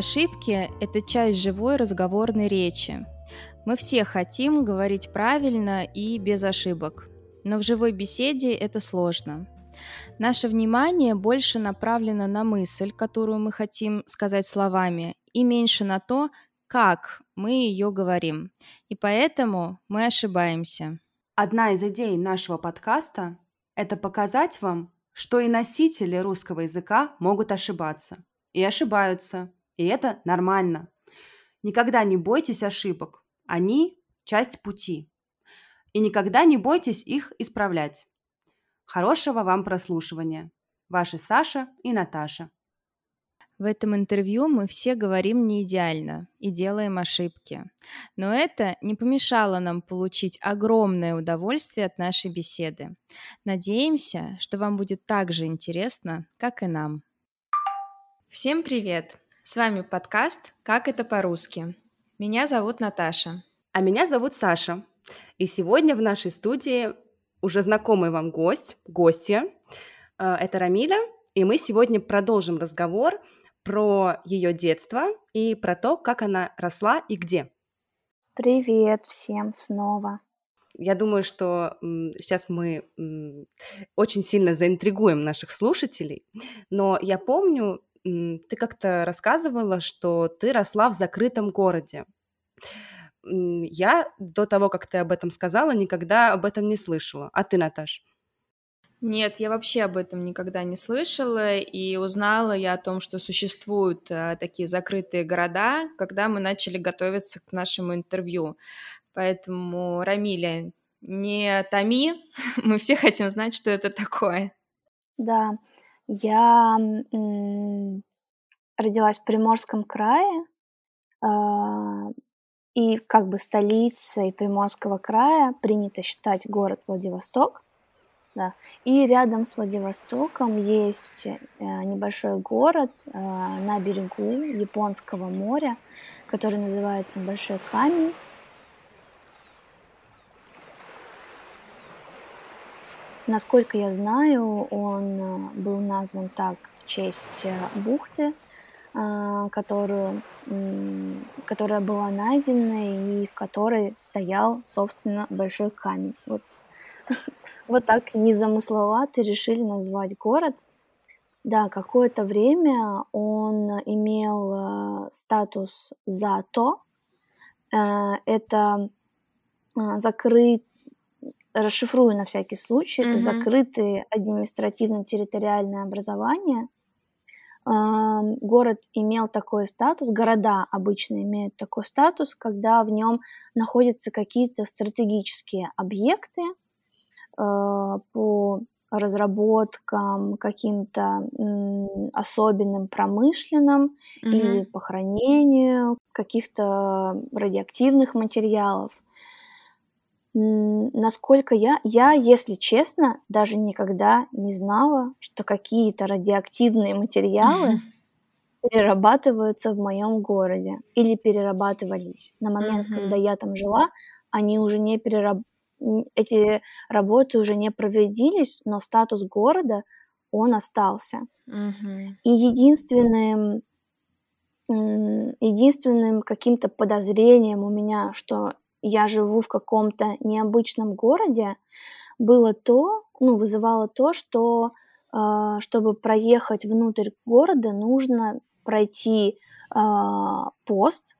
Ошибки – это часть живой разговорной речи. Мы все хотим говорить правильно и без ошибок, но в живой беседе это сложно. Наше внимание больше направлено на мысль, которую мы хотим сказать словами, и меньше на то, как мы ее говорим. И поэтому мы ошибаемся. Одна из идей нашего подкаста – это показать вам, что и носители русского языка могут ошибаться. И ошибаются. И это нормально. Никогда не бойтесь ошибок. Они – часть пути. И никогда не бойтесь их исправлять. Хорошего вам прослушивания. Ваши Саша и Наташа. В этом интервью мы все говорим не идеально и делаем ошибки. Но это не помешало нам получить огромное удовольствие от нашей беседы. Надеемся, что вам будет так же интересно, как и нам. Всем привет! С вами подкаст «Как это по-русски». Меня зовут Наташа. А меня зовут Саша. И сегодня в нашей студии уже знакомый вам гостья. Это Рамиля. И мы сегодня продолжим разговор про ее детство и про то, как она росла и где. Привет всем снова. Я думаю, что сейчас мы очень сильно заинтригуем наших слушателей. Но я помню, ты как-то рассказывала, что ты росла в закрытом городе. Я до того, как ты об этом сказала, никогда об этом не слышала. А ты, Наташ? Нет, я вообще об этом никогда не слышала, и узнала я о том, что существуют такие закрытые города, когда мы начали готовиться к нашему интервью. Поэтому, Рамиля, не томи, мы все хотим знать, что это такое. Да, я родилась в Приморском крае, и как бы столицей Приморского края принято считать город Владивосток. Да. И рядом с Владивостоком есть небольшой город на берегу Японского моря, который называется Большой камень. Насколько я знаю, он был назван так в честь бухты, которая была найдена и в которой стоял, собственно, большой камень. Вот так незамысловато решили назвать город. Да, какое-то время он имел статус ЗАТО. Это закрыт, расшифрую на всякий случай, это закрытые административно-территориальное образование. Город имел такой статус, города обычно имеют такой статус, когда в нем находятся какие-то стратегические объекты по разработкам, каким-то особенным промышленным или по хранению каких-то радиоактивных материалов. Насколько я, если честно, даже никогда не знала, что какие-то радиоактивные материалы перерабатываются в моем городе или перерабатывались. На момент, когда я там жила, они уже не эти работы уже не проводились, но статус города, он остался. И единственным каким-то подозрением у меня, что я живу в каком-то необычном городе, было то, вызывало то, что чтобы проехать внутрь города, нужно пройти пост,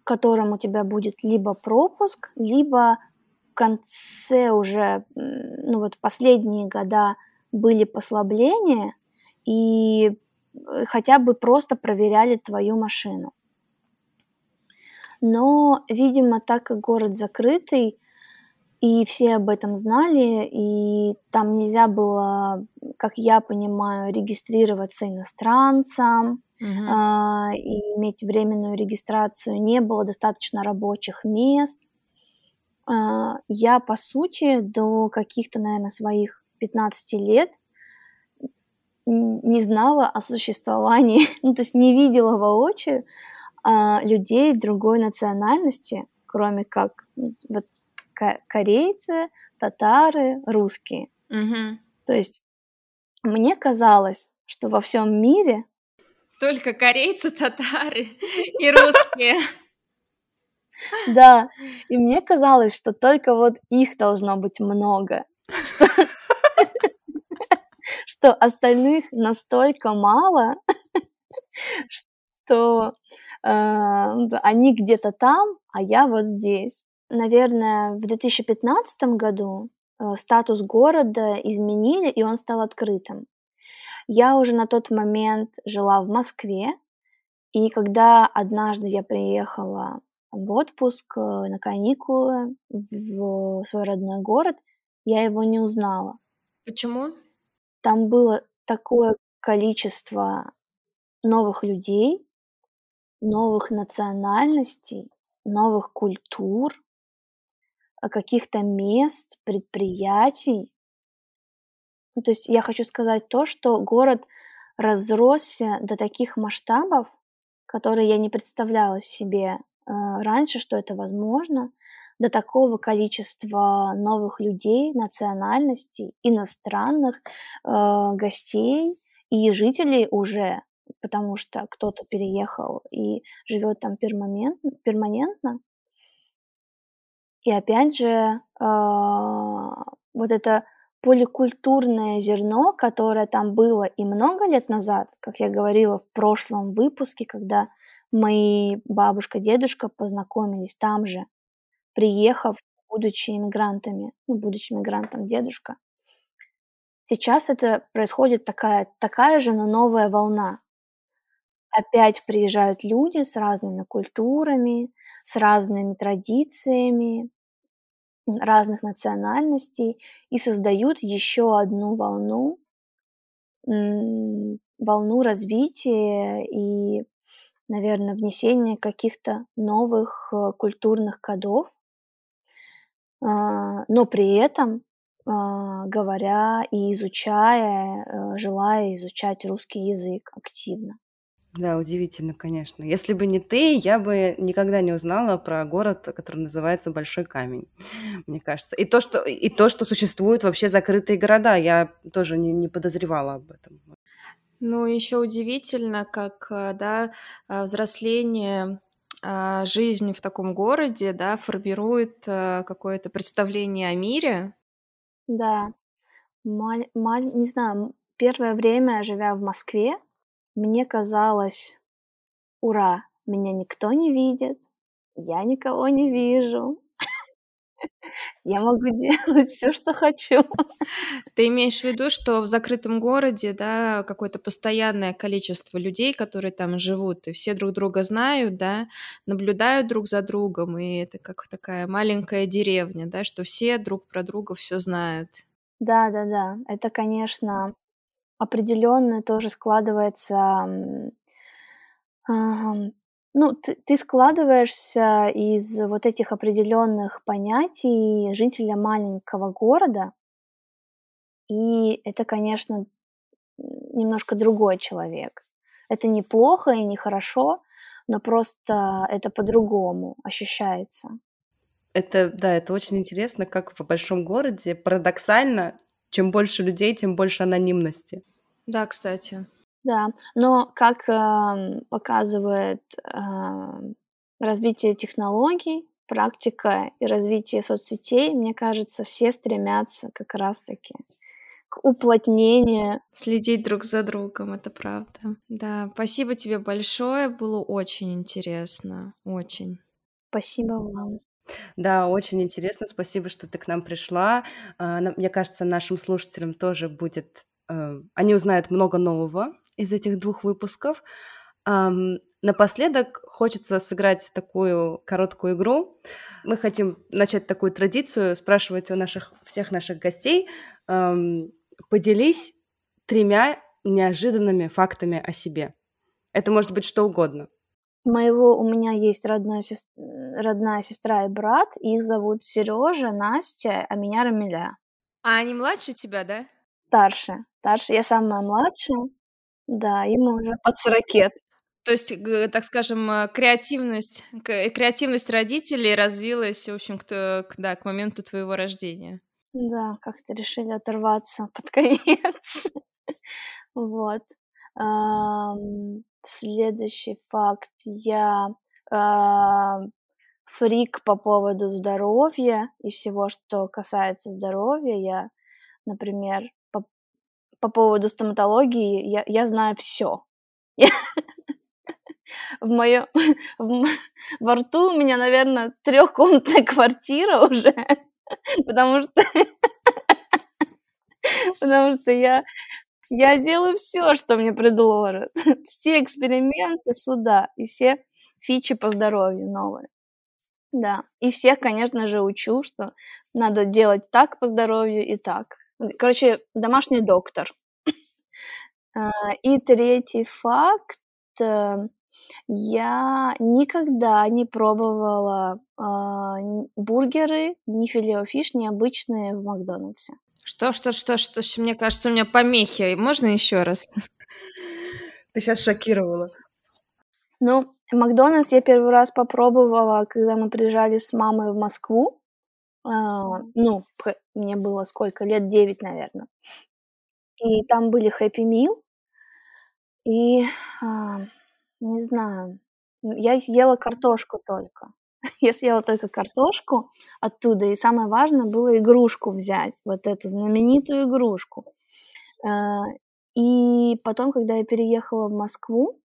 в котором у тебя будет либо пропуск, либо в конце уже, в последние года были послабления, и хотя бы просто проверяли твою машину. Но, видимо, так как город закрытый, и все об этом знали, и там нельзя было, как я понимаю, регистрироваться иностранцам, и иметь временную регистрацию, не было достаточно рабочих мест. Я, по сути, до каких-то, наверное, своих 15 лет не знала о существовании, то есть не видела воочию людей другой национальности, кроме как вот, корейцы, татары, русские. То есть мне казалось, что во всем мире только корейцы, татары и русские. Да, и мне казалось, что только вот их должно быть много, что остальных настолько мало, что они где-то там, а я вот здесь. Наверное, в 2015 году статус города изменили, и он стал открытым. Я уже на тот момент жила в Москве, и когда однажды я приехала в отпуск на каникулы в свой родной город, я его не узнала. Почему? Там было такое количество новых людей, новых национальностей, новых культур, каких-то мест, предприятий. Ну, то есть я хочу сказать то, что город разросся до таких масштабов, которые я не представляла себе раньше, что это возможно, до такого количества новых людей, национальностей, иностранных гостей и жителей уже, потому что кто-то переехал и живет там перманентно. И опять же, вот это поликультурное зерно, которое там было и много лет назад, как я говорила в прошлом выпуске, когда мои бабушка, дедушка познакомились там же, приехав, будучи иммигрантами, будучи иммигрантом дедушка. Сейчас это происходит такая же, но новая волна. Опять приезжают люди с разными культурами, с разными традициями, разных национальностей и создают еще одну волну развития и, наверное, внесение каких-то новых культурных кодов, но при этом говоря и изучая, желая изучать русский язык активно. Да, удивительно, конечно. Если бы не ты, я бы никогда не узнала про город, который называется Большой камень, мне кажется. И то, что существуют вообще закрытые города, я тоже не подозревала об этом. Ну, еще удивительно, как, да, взросление, жизнь в таком городе, да, формирует какое-то представление о мире. Да. Не знаю, первое время, живя в Москве, мне казалось, ура, меня никто не видит, я никого не вижу. Я могу делать все, что хочу. Ты имеешь в виду, что в закрытом городе, да, какое-то постоянное количество людей, которые там живут, и все друг друга знают, да, наблюдают друг за другом, и это как такая маленькая деревня, да, что все друг про друга все знают. Да, это, конечно, определенно тоже складывается. Ну, ты складываешься из вот этих определенных понятий жителя маленького города, и это, конечно, немножко другой человек. Это не плохо и не хорошо, но просто это по-другому ощущается. Это очень интересно, как в большом городе парадоксально, чем больше людей, тем больше анонимности. Да, кстати. Да, но как показывает развитие технологий, практика и развитие соцсетей, мне кажется, все стремятся как раз-таки к уплотнению. Следить друг за другом, это правда. Да, спасибо тебе большое, было очень интересно, очень. Спасибо вам. Да, очень интересно, спасибо, что ты к нам пришла. Мне кажется, нашим слушателям тоже будет... Они узнают много нового из этих двух выпусков. Напоследок хочется сыграть такую короткую игру. Мы хотим начать такую традицию, спрашивать у всех наших гостей. Поделись 3 неожиданными фактами о себе. Это может быть что угодно. У меня есть родная сестра и брат. Их зовут Серёжа, Настя, а меня Рамиля. А они младше тебя, да? Старше. Я самая младшая. Да, им уже под 40 лет. То есть, так скажем, креативность родителей развилась, в общем, к моменту твоего рождения. Да, как-то решили оторваться под конец. Вот. Следующий факт. Я фрик по поводу здоровья и всего, что касается здоровья. Я, например, по поводу стоматологии я знаю все. Во рту у меня, наверное, 3-комнатная квартира уже, потому что я делаю все, что мне предложат. Все эксперименты сюда и все фичи по здоровью новые. Да, и всех, конечно же, учу, что надо делать так по здоровью и так. Короче, домашний доктор. И третий факт. Я никогда не пробовала бургеры, ни филеофиш, ни обычные в Макдональдсе. Что, мне кажется, у меня помехи. Можно еще раз? Ты сейчас шокировала. Ну, Макдональдс я первый раз попробовала, когда мы приезжали с мамой в Москву. Ну, мне было сколько? Лет 9, наверное. И там были Happy Meal. И, не знаю, я ела картошку только. Я съела только картошку оттуда, и самое важное было игрушку взять, вот эту знаменитую игрушку. И потом, когда я переехала в Москву,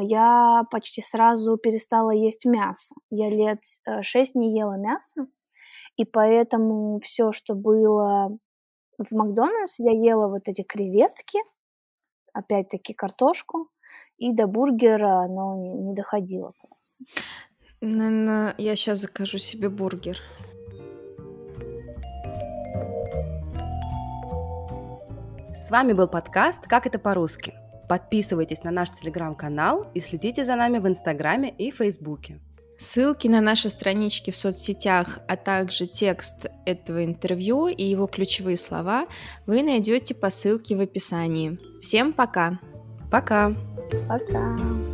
я почти сразу перестала есть мясо. Я лет 6 не ела мясо, и поэтому все, что было в Макдональдс, я ела вот эти креветки, опять-таки картошку, и до бургера оно не доходило просто. Наверное, я сейчас закажу себе бургер. С вами был подкаст «Как это по-русски». Подписывайтесь на наш телеграм-канал и следите за нами в Инстаграме и Фейсбуке. Ссылки на наши странички в соцсетях, а также текст этого интервью и его ключевые слова вы найдете по ссылке в описании. Всем пока! Пока! Пока!